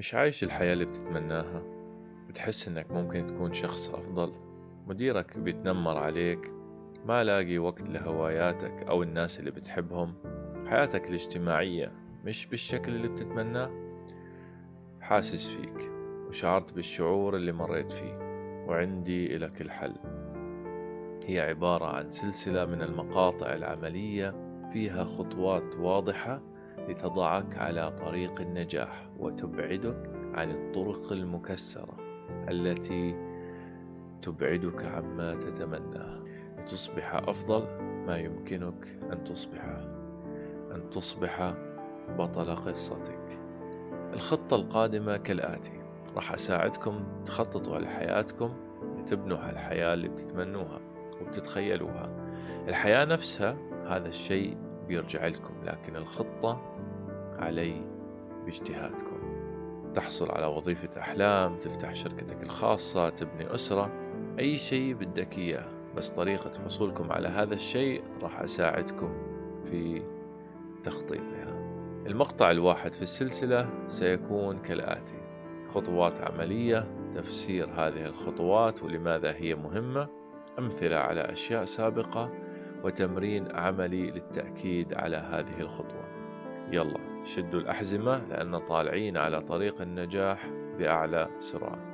مش عايش الحياة اللي بتتمناها، بتحس انك ممكن تكون شخص افضل، مديرك بيتنمر عليك، ما لاقي وقت لهواياتك او الناس اللي بتحبهم، حياتك الاجتماعية مش بالشكل اللي بتتمناه. حاسس فيك وشعرت بالشعور اللي مريت فيه، وعندي لك الحل. هي عبارة عن سلسلة من المقاطع العملية فيها خطوات واضحة لتضعك على طريق النجاح وتبعدك عن الطرق المكسرة التي تبعدك عما تتمناه، لتصبح أفضل ما يمكنك أن تصبح بطل قصتك. الخطة القادمة كالآتي، راح أساعدكم تخططوا لحياتكم لتبنوا الحياة اللي بتتمنوها وبتتخيلوها. الحياة نفسها هذا الشيء بيرجع لكم، لكن الخطة علي باجتهادكم. تحصل على وظيفة أحلام، تفتح شركتك الخاصة، تبني أسرة، أي شيء بدك إياه، بس طريقة حصولكم على هذا الشيء راح أساعدكم في تخطيطها. المقطع الواحد في السلسلة سيكون كالآتي: خطوات عملية، تفسير هذه الخطوات ولماذا هي مهمة، أمثلة على أشياء سابقة، وتمرين عملي للتأكيد على هذه الخطوة. يلا شدوا الأحزمة لأن طالعين على طريق النجاح بأعلى سرعة.